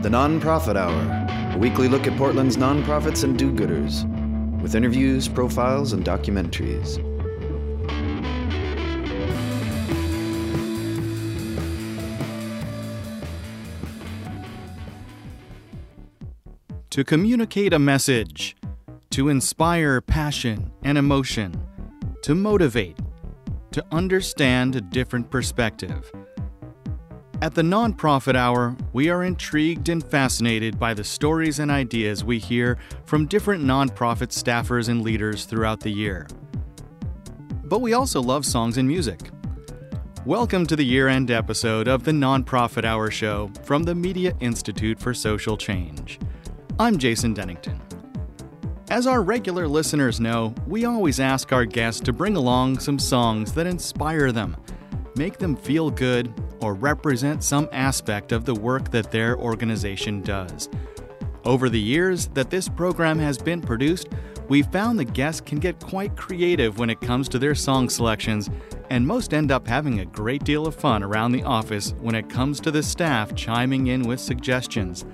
The Nonprofit Hour, a weekly look at Portland's nonprofits and do-gooders, with interviews, profiles, and documentaries. To communicate a message, to inspire passion and emotion, to motivate, to understand a different perspective. At the Nonprofit Hour, we are intrigued and fascinated by the stories and ideas we hear from different nonprofit staffers and leaders throughout the year. But we also love songs and music. Welcome to the year-end episode of the Nonprofit Hour show from the Media Institute for Social Change. I'm Jason Dennington. As our regular listeners know, we always ask our guests to bring along some songs that inspire them, make them feel good, or represent some aspect of the work that their organization does. Over the years that this program has been produced, we've found the guests can get quite creative when it comes to their song selections, and most end up having a great deal of fun around the office when it comes to the staff chiming in with suggestions.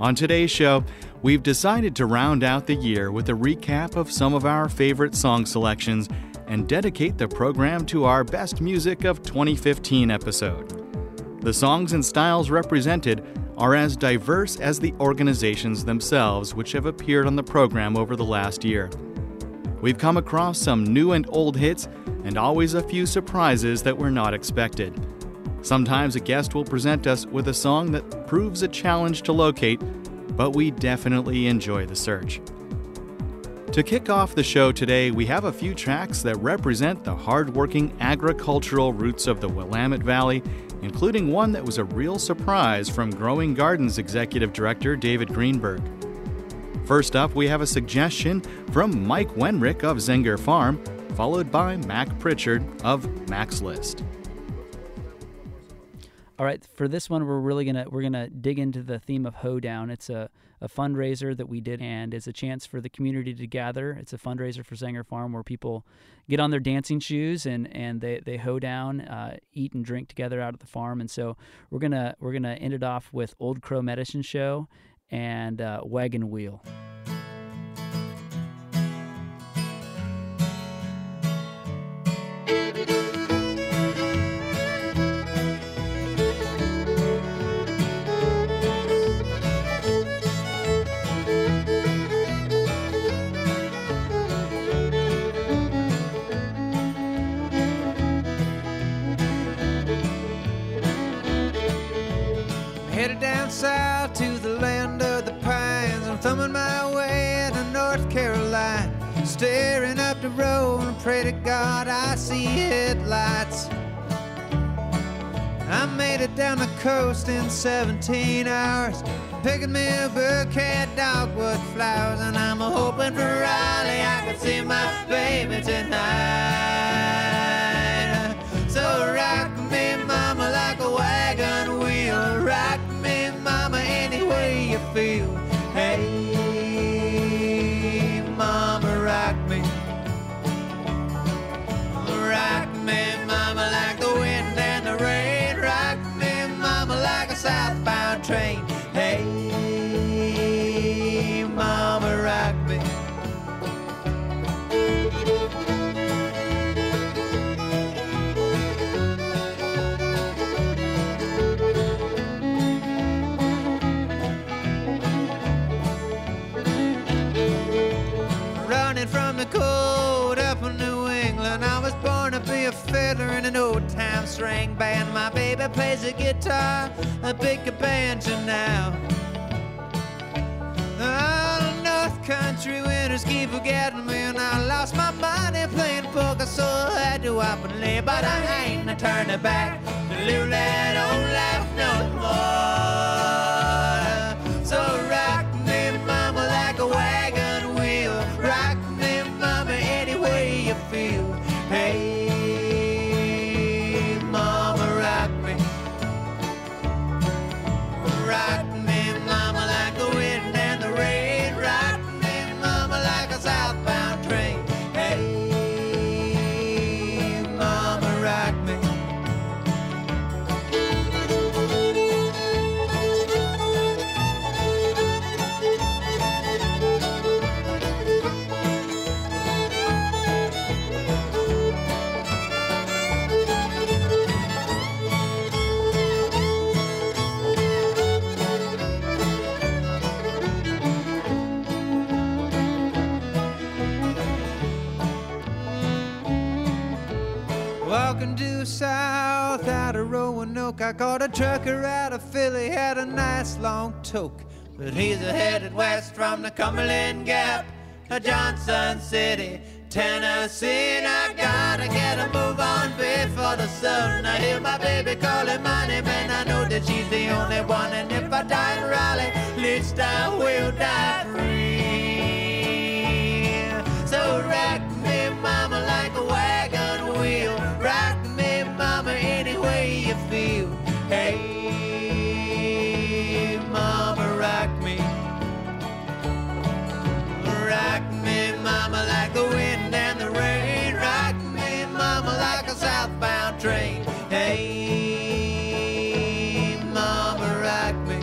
On today's show, we've decided to round out the year with a recap of some of our favorite song selections and dedicate the program to our Best Music of 2015 episode. The songs and styles represented are as diverse as the organizations themselves which have appeared on the program over the last year. We've come across some new and old hits and always a few surprises that were not expected. Sometimes a guest will present us with a song that proves a challenge to locate, but we definitely enjoy the search. To kick off the show today, we have a few tracks that represent the hard-working agricultural roots of the Willamette Valley, including one that was a real surprise from Growing Gardens Executive Director David Greenberg. First up, we have a suggestion from Mike Wenrick of Zenger Farm, followed by Mac Pritchard of Mac's List. All right, for this one, we're gonna dig into the theme of hoedown. It's a fundraiser that we did, and it's a chance for the community to gather. It's a fundraiser for Zenger Farm where people get on their dancing shoes and they hoe down, eat and drink together out at the farm. And so we're gonna end it off with Old Crow Medicine Show and Wagon Wheel. South to the land of the pines, I'm thumbing my way into North Carolina, staring up the road and pray to God I see headlights. I made it down the coast in 17 hours, picking me a bouquet of dogwood flowers, and I'm hoping for Raleigh I can see my baby tonight. So rock me, mama, like a wagon wheel, rock feel. Hey, mama, rock me, mama, like the wind and the rain, rock me, mama, like a southbound train. Hey, mama, rock me. In an old-time string band, my baby plays a guitar, I pick a banjo now. Oh, North Country winters keep forgetting me, and I lost my money playing poker, so I had to up and lay, but I ain't a turning back to live that old life no more. So rock me, mama, like a wagon wheel, rock me, mama, any way you feel. Hey. Walking due south out of Roanoke, I caught a trucker out of Philly, had a nice long toke. But he's headed west from the Cumberland Gap to Johnson City, Tennessee. And I gotta get a move on before the sun. I hear my baby calling my name, and I know that she's the only one. And if I die in Raleigh, at least I will die free. So rock me, mama, like a wagon wheel. Rock me, mama, any way you feel. Hey, mama, rock me. Rock me, mama, like the wind and the rain. Rock me, mama, like a southbound train. Hey, mama, rock me.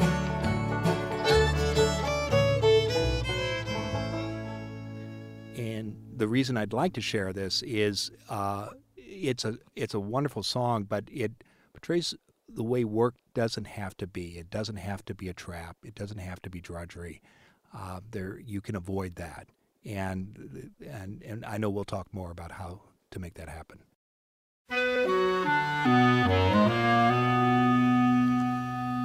And the reason I'd like to share this is it's a wonderful song, but it portrays the way work doesn't have to be. It doesn't have to be a trap. It doesn't have to be drudgery. There you can avoid that, and I know we'll talk more about how to make that happen.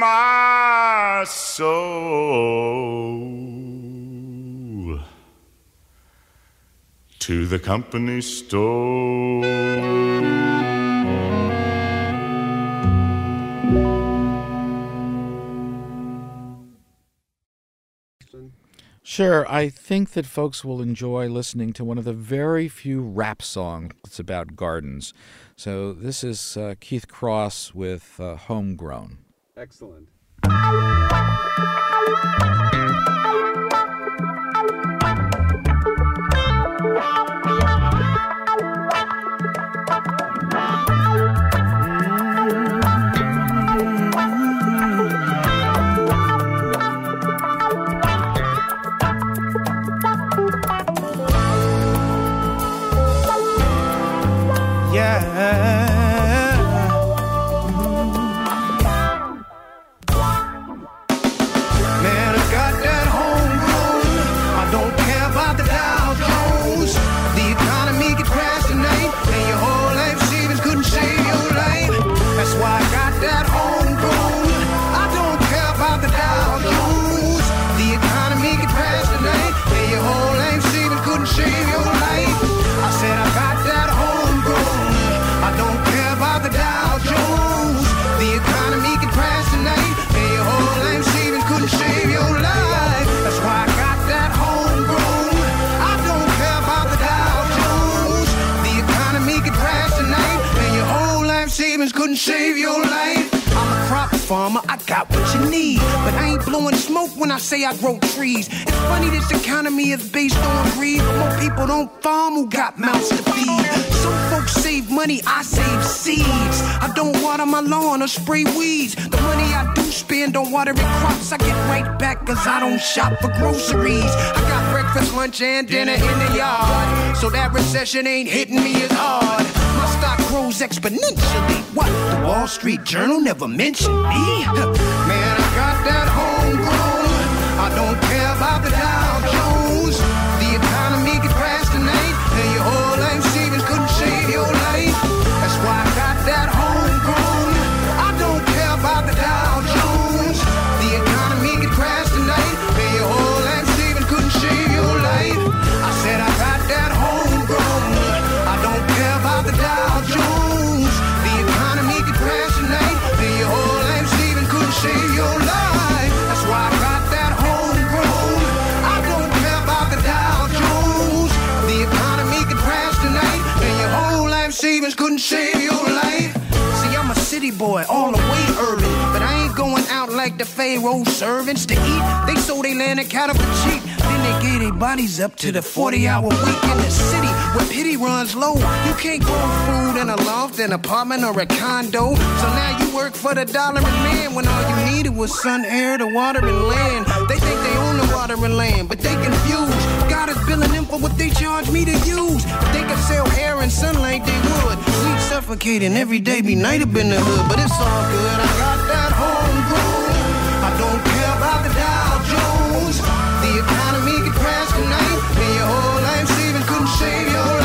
my soul to the company store. Sure, I think that folks will enjoy listening to one of the very few rap songs that's about gardens. So this is Keith Cross with Homegrown. Excellent. Yeah. Man, I've got save your life. I'm a crop farmer, I got what you need. But I ain't blowing smoke when I say I grow trees. It's funny this economy is based on greed. More people don't farm who got mouths to feed. Folks save money, I save seeds. I don't water my lawn or spray weeds. The money I do spend on watering crops, I get right back cause I don't shop for groceries. I got breakfast, lunch, and dinner in the yard, so that recession ain't hitting me as hard. My stock grows exponentially. What? The Wall Street Journal never mentioned me? Man, I got that homegrown. I don't care about the Dow Jones. The economy could crash tonight, and your whole life savings couldn't save your life. That's why I got that homegrown. I don't care about the Dow Jones. The economy could crash tonight, and your whole life savings couldn't save your life. I said I got that homegrown. I don't care about the Dow Jones. The economy could crash tonight, and your whole life savings couldn't save your life. That's why I got that homegrown. I don't care about the Dow Jones. The economy could crash tonight, and your whole life savings couldn't save your life. See, I'm a city boy, all the way urban, but I ain't going out like the Pharaoh servants to eat. They sold their land and cattle for cheap. Then they gave their bodies up to the 40-hour week in the city where pity runs low. You can't grow food in a loft, an apartment, or a condo. So now you work for the dollar and man when all you needed was sun, air, the water, and land. They think they own the water and land, but they confused. God is billing them for what they charge me to use. If they could sell air and sunlight, they would. We'd suffocate and every day be night up in the hood, but it's all good. I got that homegrown. I don't care about the Dow Jones. The economy could crash tonight, and your whole life savings couldn't save your life.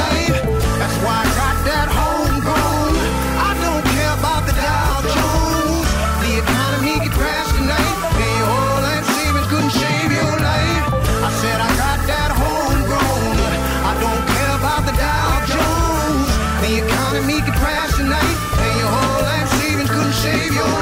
That's why I got that homegrown. I don't care about the Dow Jones. The economy could crash tonight, and your whole life savings couldn't save your life. I said I got that homegrown. I don't care about the Dow Jones. The economy could crash tonight, and your whole life savings couldn't save your life.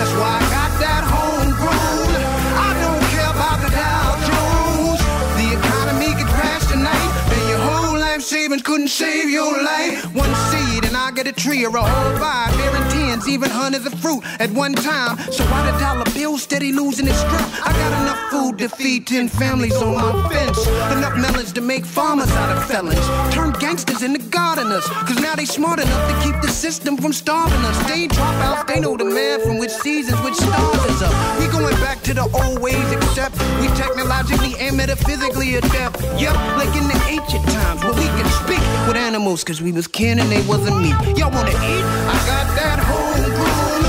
That's why I got that homegrown. I don't care about the Dow Jones. The economy could crash tonight, and your whole life savings couldn't save your life. One seed and I get a tree or a whole vibe, bearing tens, even hundreds of fruit at one time. So why the dollar bill steady losing its strength? I got enough food to feed 10 families on my fence, enough melons to make farmers out of felons, turn gangsters into gardeners, cause now they smart enough to keep the system from starving us. They ain't dropouts, they know the man from which seasons, which stars is up. We going back to the old ways, except we technologically and metaphysically adept. Yep, like in the ancient times where we could speak with animals cause we was kin and they wasn't meat. Y'all wanna eat? I got that homegrown.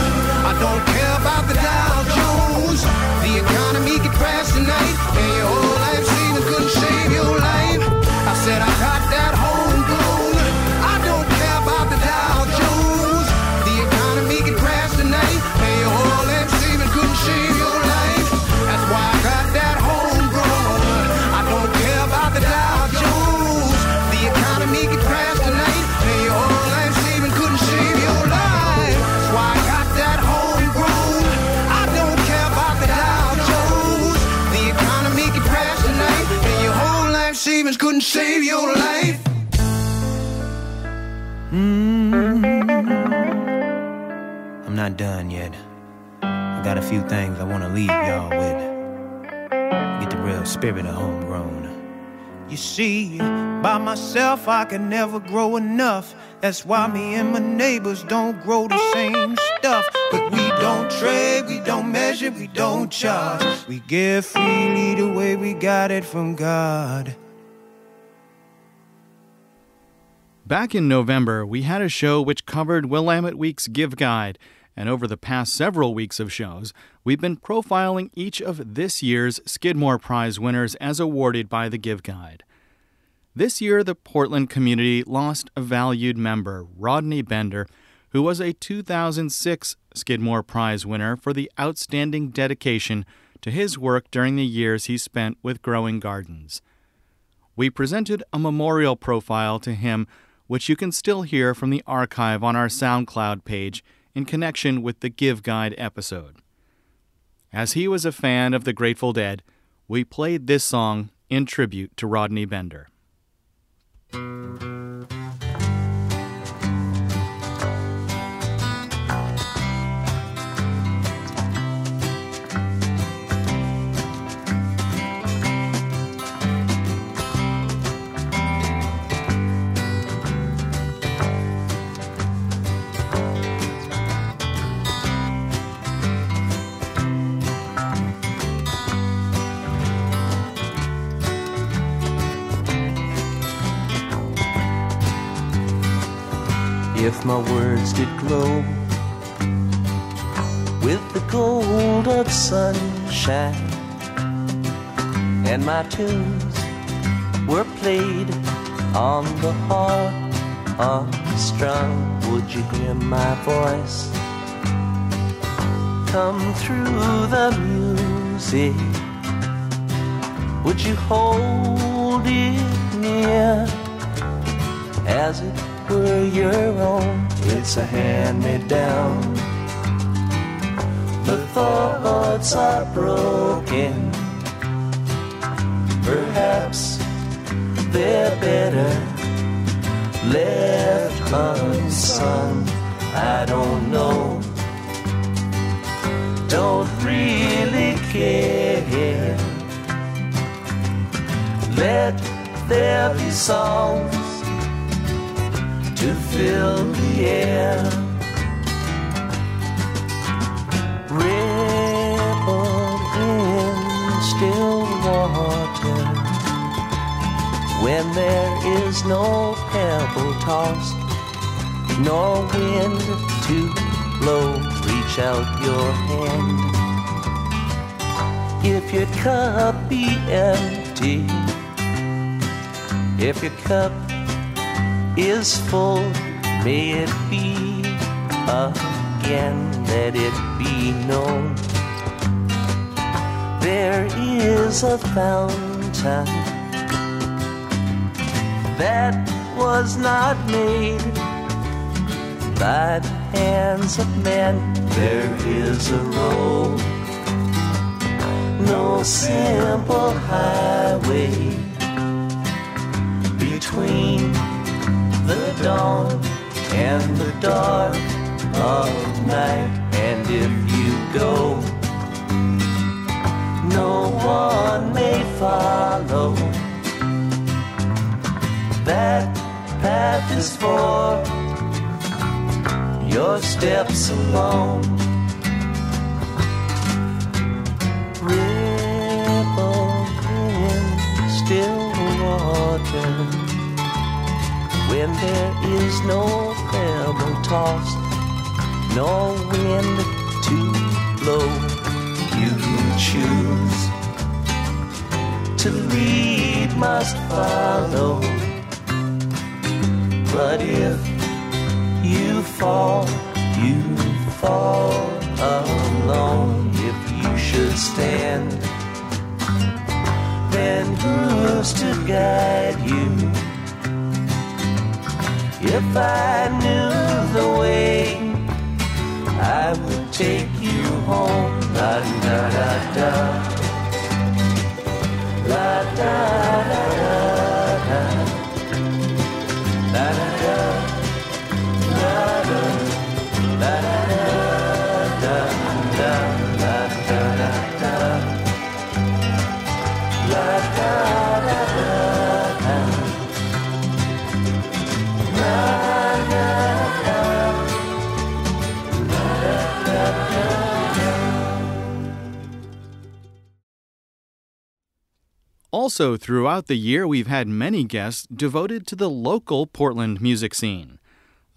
I don't care about the Dow Jones. The economy could crash tonight, and your whole life savings couldn't save your life. I said I got that homegrown. I don't care about the Dow Jones. The economy could crash tonight, and your whole life savings couldn't save your life. That's why I got that homegrown. I don't care about the Dow Jones. The economy could crash tonight, and your whole life savings couldn't save your life. That's why I got that homegrown. I don't care about the Dow Jones. The economy could crash tonight, and your whole life savings couldn't save your life. I'm not done yet. I got a few things I want to leave y'all with. Get the real spirit of homegrown. You see, by myself I can never grow enough. That's why me and my neighbors don't grow the same stuff. But we don't trade, we don't measure, we don't charge. We give freely the way we got it from God. Back in November, we had a show which covered Willamette Week's Give Guide, and over the past several weeks of shows, we've been profiling each of this year's Skidmore Prize winners as awarded by the Give Guide. This year, the Portland community lost a valued member, Rodney Bender, who was a 2006 Skidmore Prize winner for the outstanding dedication to his work during the years he spent with Growing Gardens. We presented a memorial profile to him, which you can still hear from the archive on our SoundCloud page in connection with the Give Guide episode. As he was a fan of the Grateful Dead, we played this song in tribute to Rodney Bender. if my words did glow with the gold of sunshine, and my tunes were played on the harp unstrung, would you hear my voice come through the music? Would you hold it near as it were your own? It's a hand-me-down. The thoughts are broken. Perhaps they're better left unsung, I don't know. Don't really care. Let there be songs to fill the air. Rippled in still water when there is no pebble tossed, nor wind to blow, reach out your hand. If your cup be empty, if your cup is full, may it be again, let it be known. There is a fountain that was not made by the hands of men. There is a road, no simple highway between the dawn and the dark of night. And if you go, no one may follow. That path is for your steps alone. Ripple in still water when there is no pebble tossed, no wind to blow. You choose to lead, must follow. But if you fall alone. If you should stand, then who's to guide you? If I knew the way, I would take you home. La da da da, la da da da. Also, throughout the year, we've had many guests devoted to the local Portland music scene.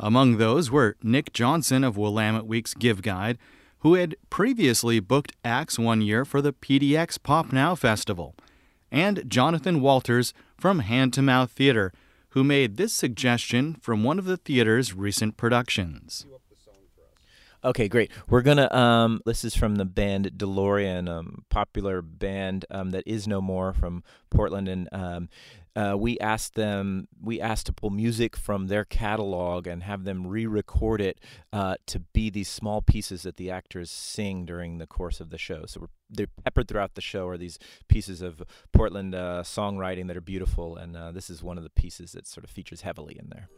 Among those were Nick Johnson of Willamette Week's Give Guide, who had previously booked acts one year for the PDX Pop Now Festival, and Jonathan Walters from Hand to Mouth Theater, who made this suggestion from one of the theater's recent productions. Okay, great. We're going to, this is from the band DeLorean, popular band that is no more from Portland. And we asked to pull music from their catalog and have them re-record it to be these small pieces that the actors sing during the course of the show. So they're peppered throughout the show are these pieces of Portland songwriting that are beautiful. And this is one of the pieces that sort of features heavily in there.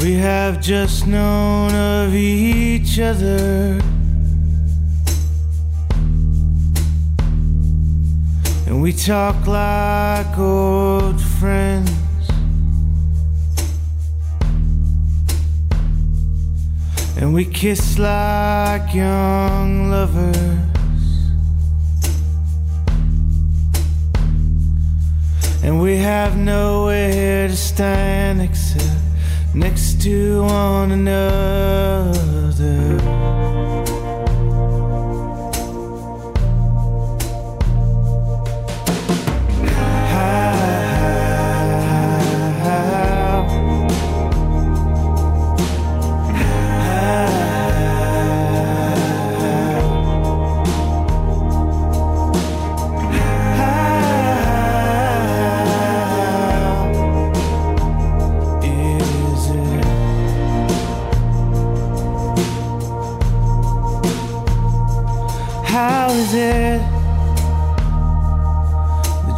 We have just known of each other, and we talk like old friends. And we kiss like young lovers. And we have nowhere to stand except next to one another.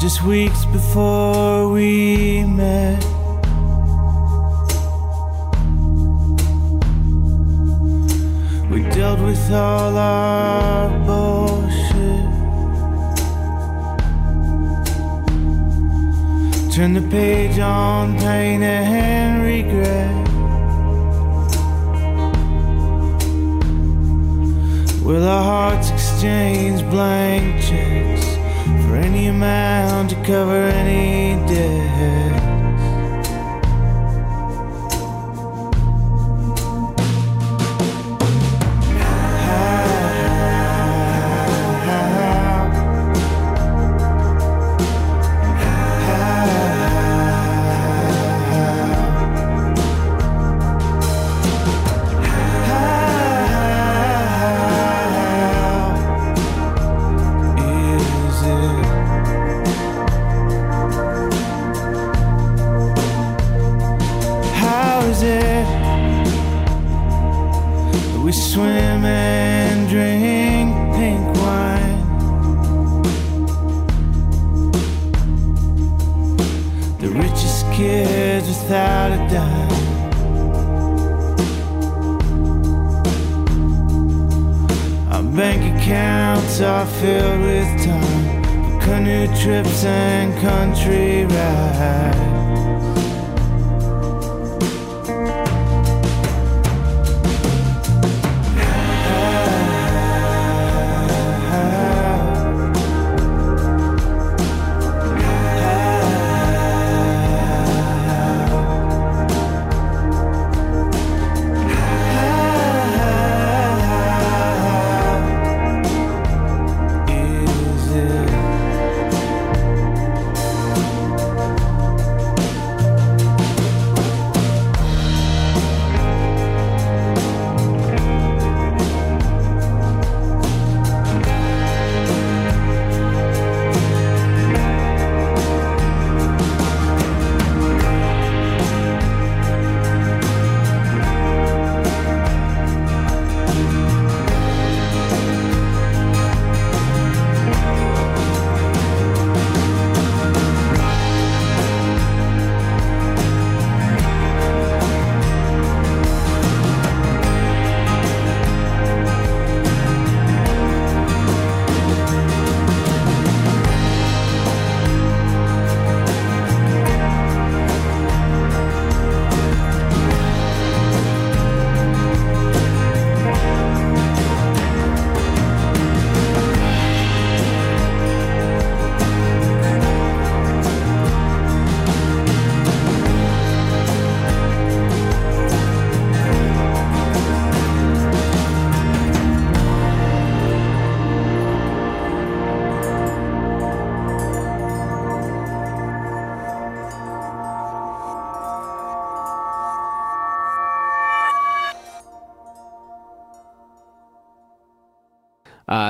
Just weeks before we met, we dealt with all our bullshit, turned the page on pain and regret. Will our hearts exchange blank checks for any amount to cover any debts?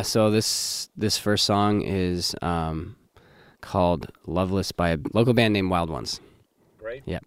So this first song is called "Loveless" by a local band named Wild Ones. Great. Yep.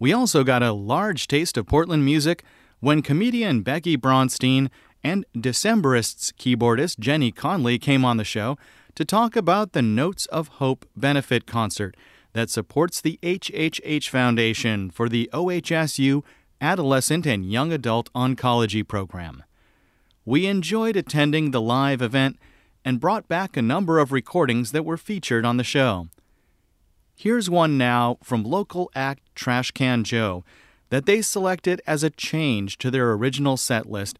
We also got a large taste of Portland music when comedian Becky Bronstein and Decemberists keyboardist Jenny Conley came on the show to talk about the Notes of Hope benefit concert that supports the HHH Foundation for the OHSU Adolescent and Young Adult Oncology Program. We enjoyed attending the live event and brought back a number of recordings that were featured on the show. Here's one now from local act Trash Can Joe that they selected as a change to their original set list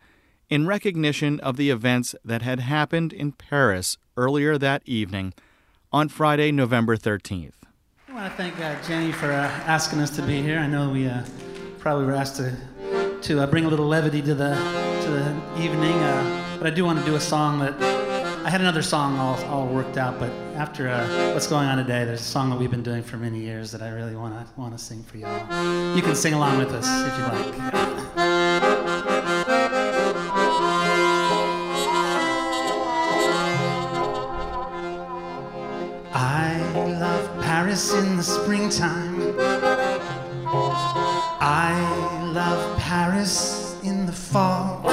in recognition of the events that had happened in Paris earlier that evening on Friday, November 13th. I want to thank Jenny for asking us to be here. I know we probably were asked to bring a little levity to the evening, but I do want to do a song that... I had another song all worked out, but after what's going on today, there's a song that we've been doing for many years that I really want to sing for y'all. You can sing along with us if you like. I love Paris in the springtime. I love Paris in the fall.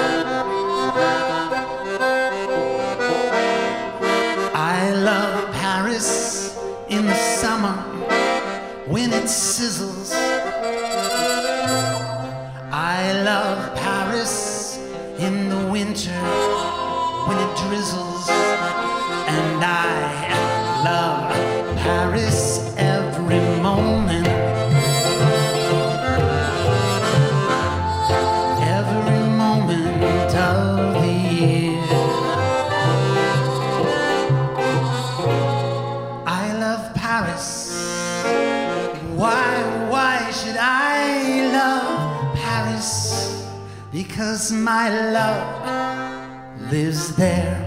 In the summer, when it sizzles, I love Paris in the winter when it drizzles, and I love Paris every moment. Because my love lives there.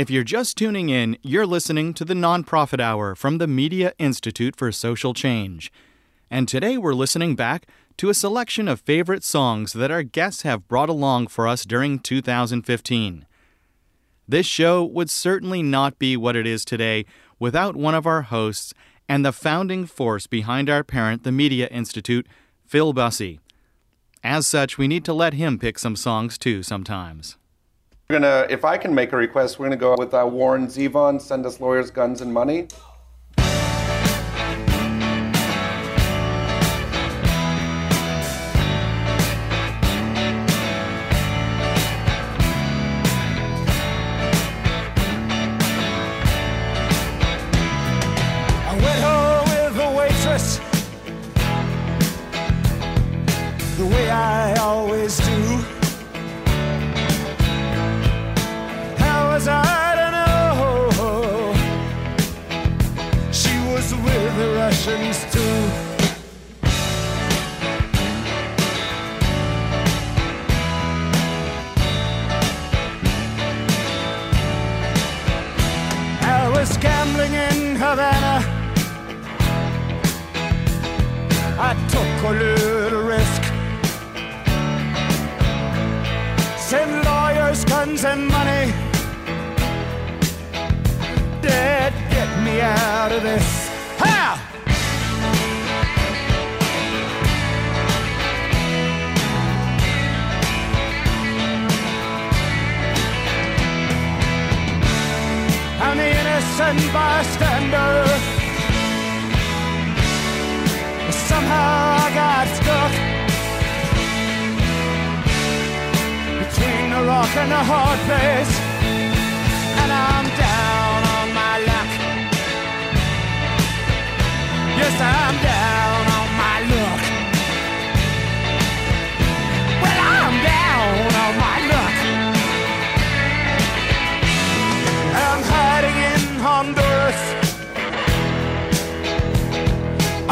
If you're just tuning in, you're listening to the Nonprofit Hour from the Media Institute for Social Change. And today we're listening back to a selection of favorite songs that our guests have brought along for us during 2015. This show would certainly not be what it is today without one of our hosts and the founding force behind our parent, the Media Institute, Phil Bussey. As such, we need to let him pick some songs too sometimes. If I can make a request, we're going to go with Warren Zevon, Send Us Lawyers, Guns, and Money.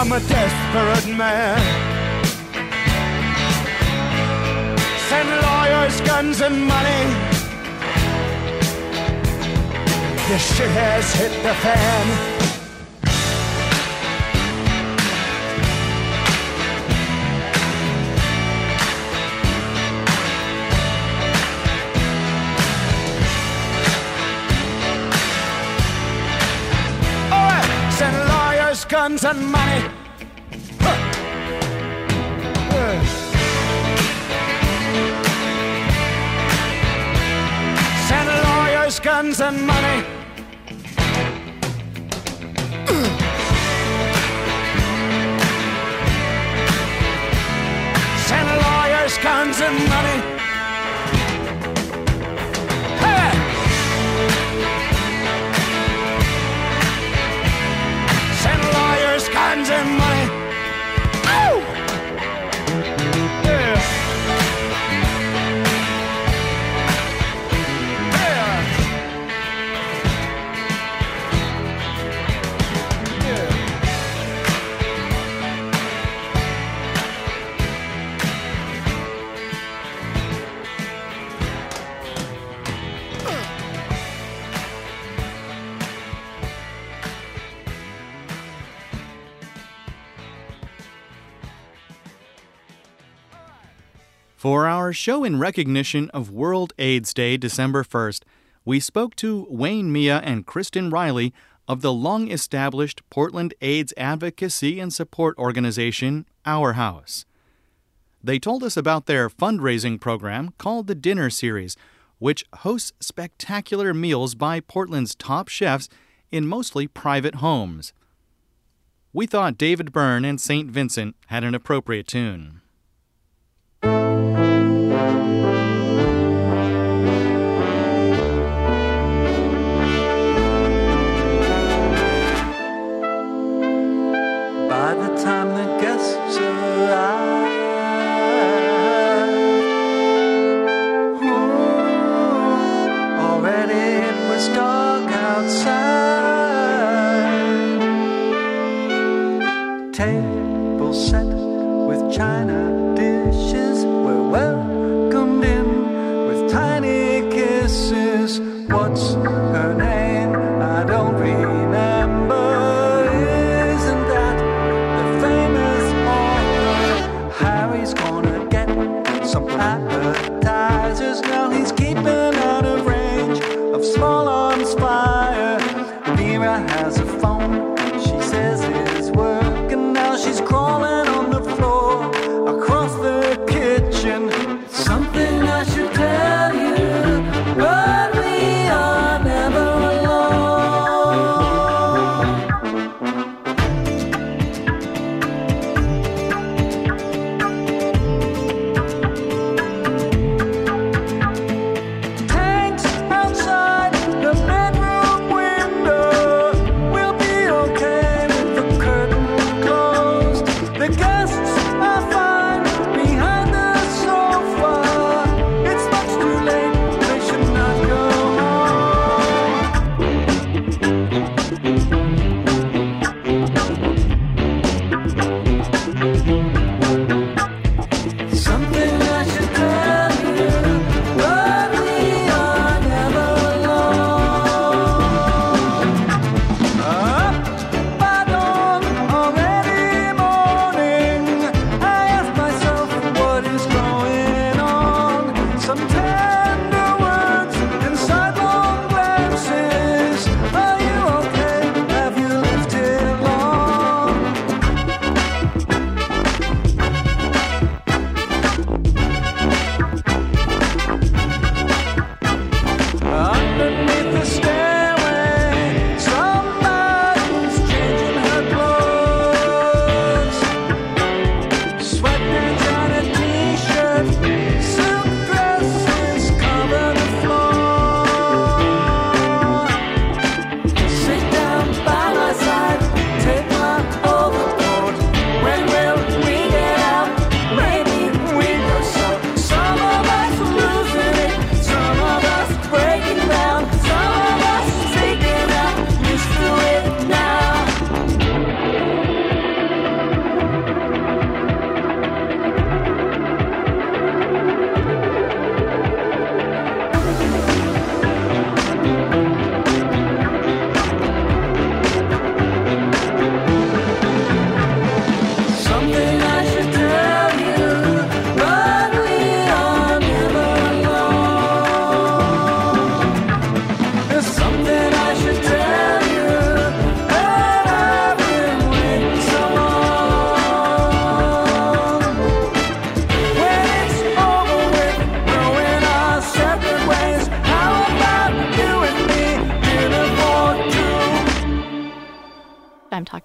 I'm a desperate man. Send lawyers, guns, and money. This shit has hit the fan. Guns and money. Huh. Send lawyers, guns and money. Send lawyers, guns and money. Guns and money. Oh! Yeah. Yeah. For our show in recognition of World AIDS Day, December 1st, we spoke to Wayne Mia and Kristen Riley of the long-established Portland AIDS advocacy and support organization, Our House. They told us about their fundraising program called the Dinner Series, which hosts spectacular meals by Portland's top chefs in mostly private homes. We thought David Byrne and St. Vincent had an appropriate tune. By the time the guests arrived, ooh, already it was dark outside. Table set with china dishes were welcomed in with tiny kisses. What's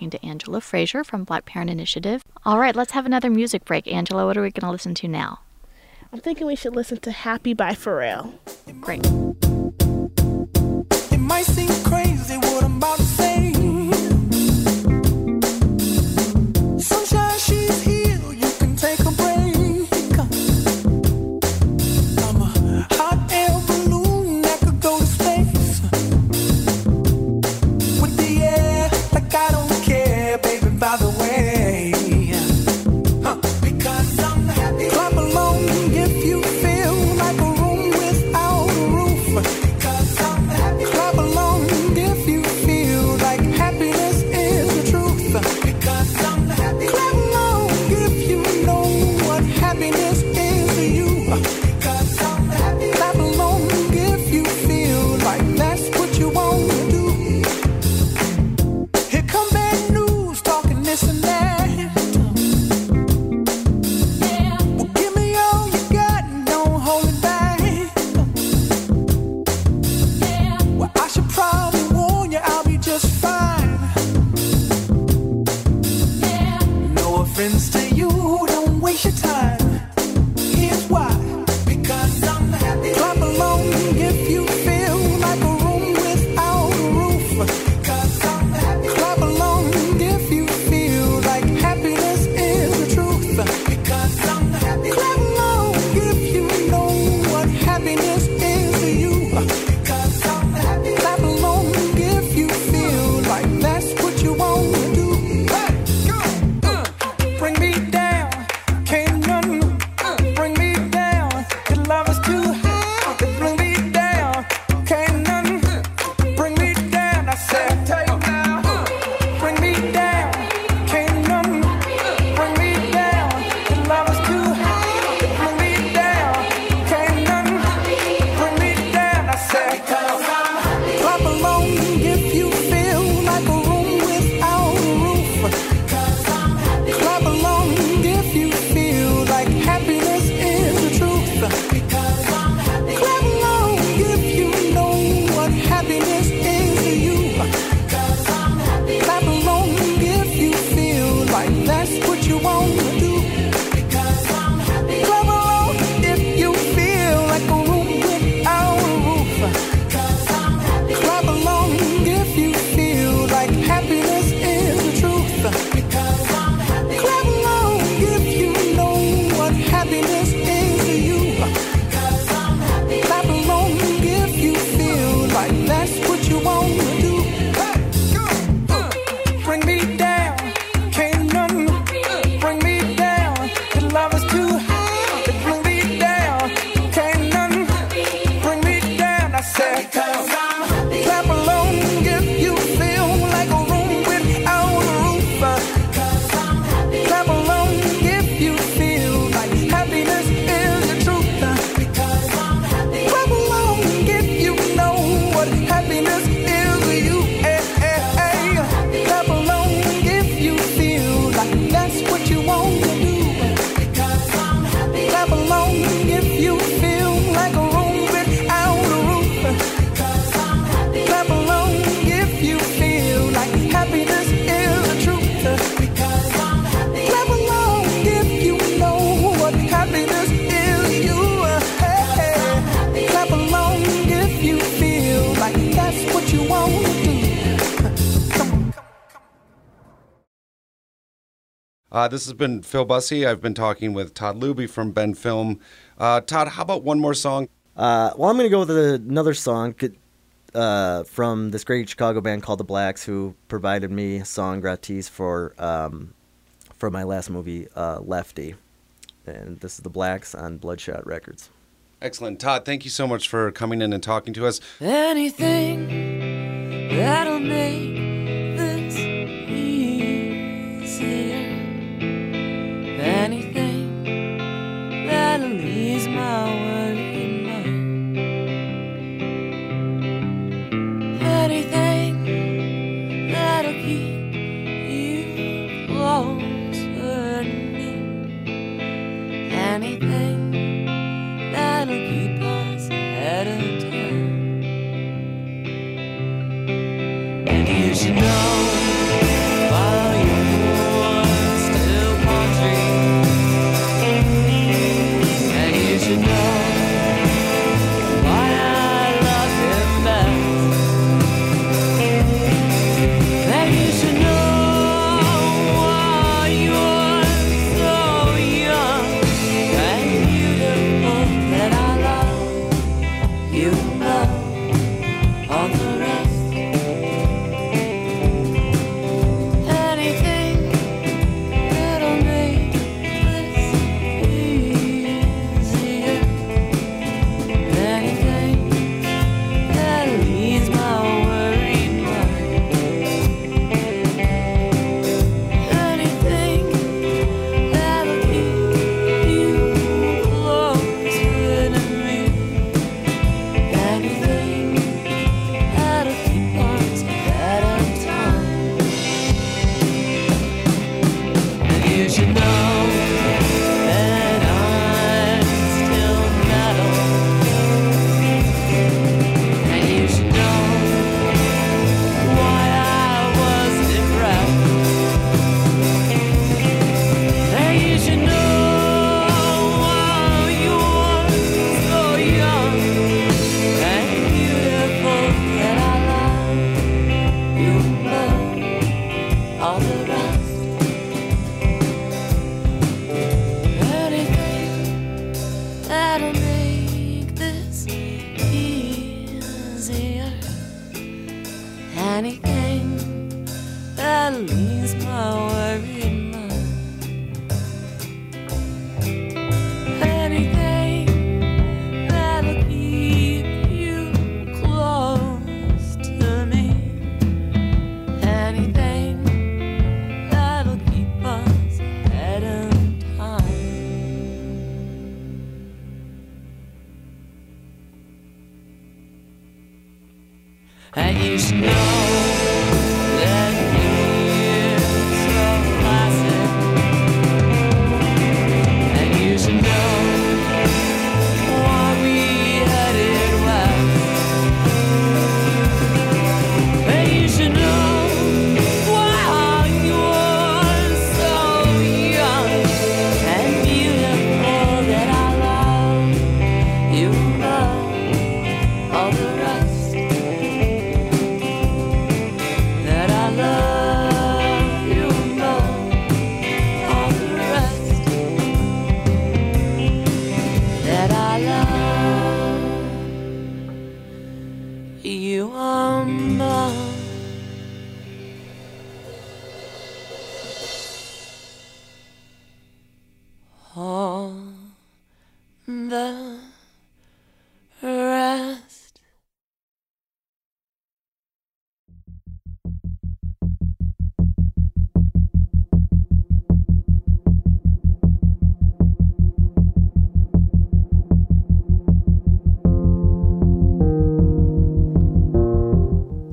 talking to Angela Fraser from Black Parent Initiative. All right, let's have another music break. Angela, what are we going to listen to now? I'm thinking we should listen to Happy by Pharrell. Great. It might seem crazy what I'm about to say. Sunshine, she's here, you can take a break. I'm a hot air balloon that could go to space. With the air, like I don't care, baby, by the way. Because I'm happy. Clap along if you feel like a room without a roof. Because I'm happy. Clap along if you feel like happiness is the truth. Because I'm happy. Clap along if you know what happiness is to you. Because I'm happy. Clap along if you feel like that's what you want to do. Here come bad news talking this and that. Well, give me all you got and don't hold it back. Well, I should probably warn you, I'll be just fine. No offense to you, don't waste your time. Here's why. Because I'm happy. Clap along if you feel like a room without a roof. Because I'm happy. Clap along if you feel like happiness is the truth. Because I'm happy. Clap along if you know what happiness is to you. Because I'm happy. Clap along if you feel like that's what you want to do. Hey, go. Bring me down, can't nothing. Bring me down, your love is too high. Bring me down, can't nothing. Bring me down, I said, take now. Bring me down, can't nothing. Bring me down, your love is too high. Bring me down, can't nothing. Bring me down, I said, because I'm happy. Clap along if you feel like a room without a roof. Because I'm happy. Clap along if you feel like happiness is the truth. Because I'm happy. Clap along if you know what happiness is to you. Because I'm happy. Clap along if you feel like that's what you want to do. Because I'm happy. Clap along if you feel like a room without a roof. Because I'm happy. Clap along if you feel like happiness is the truth. Because I'm happy. Clap along if you know what happiness is to you. Because I'm happy. Clap along if you feel like that's what you want to do. Hey, go. Bring me down, can't nothing. Bring me down, your love is too high. Bring me down, can't nothing. Bring me down, I said, because I'm happy. Clap along if you feel like a room without a roof. Because I'm happy. Clap along if you feel like happiness is the truth. Because I'm happy. Clap along if you know what happiness is to you. Clap along if you feel like that's what you want to do. Because I'm happy. Clap along if you feel like a room without a roof. Because I'm happy. Clap along if you feel like happiness is the truth. Because I'm happy. Clap along if you know what happiness is to you. Clap along if you feel like that's what you want to do. This has been Phil Bussey. I've been talking with Todd Luby from Ben Film. Todd, how about one more song? Well, I'm going to go with another song from this great Chicago band called The Blacks, who provided me a song gratis for my last movie, Lefty. And this is The Blacks on Bloodshot Records. Excellent. Todd, thank you so much for coming in and talking to us. Anything that'll make this easier. Anything that'll ease my worry. Anything that'll keep you closer to me. Anything that'll keep us at a time. And here's you know. I used to know.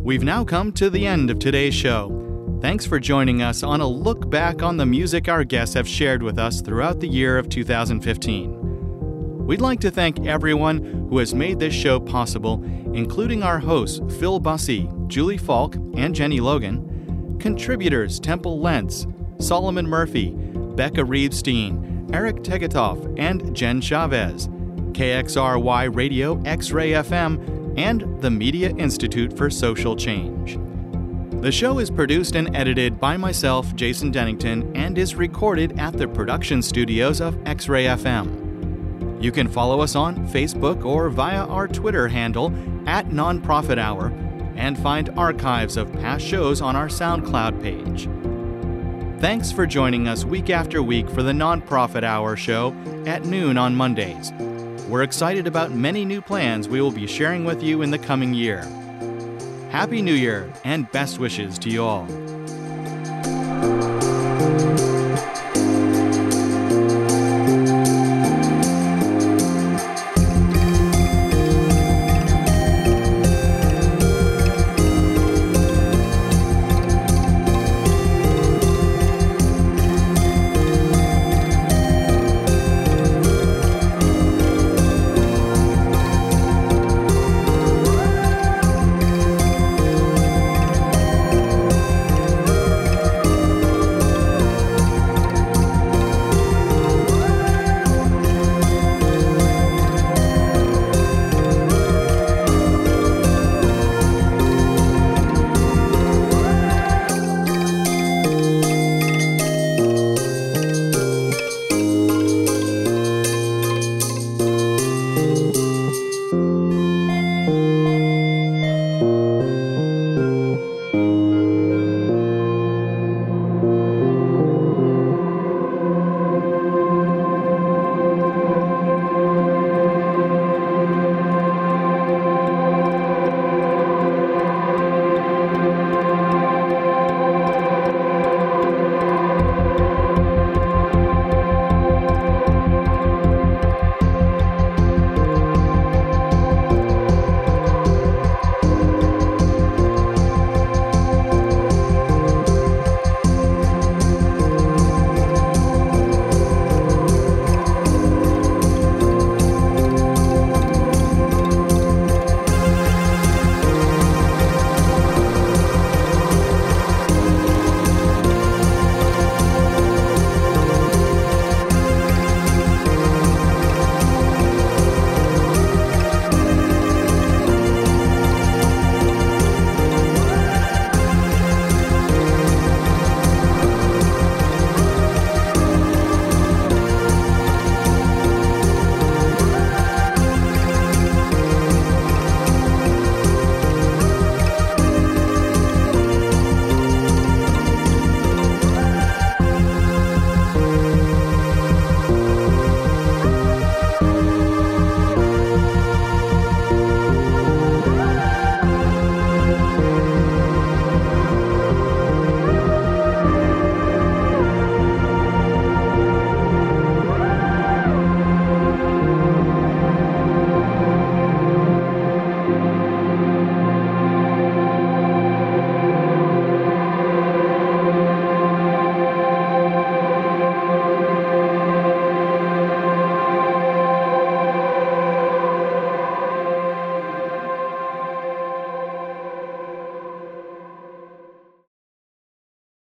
We've now come to the end of today's show. Thanks for joining us on a look back on the music our guests have shared with us throughout the year of 2015. We'd like to thank everyone who has made this show possible, including our hosts Phil Bussey, Julie Falk, and Jenny Logan, contributors Temple Lentz, Solomon Murphy, Becca Reevestein, Eric Tegetoff, and Jen Chavez, KXRY Radio, X-Ray FM, and the Media Institute for Social Change. The show is produced and edited by myself, Jason Dennington, and is recorded at the production studios of X-Ray FM. You can follow us on Facebook or via our Twitter handle at Nonprofit Hour and find archives of past shows on our SoundCloud page. Thanks for joining us week after week for the Nonprofit Hour show at noon on Mondays. We're excited about many new plans we will be sharing with you in the coming year. Happy New Year and best wishes to you all.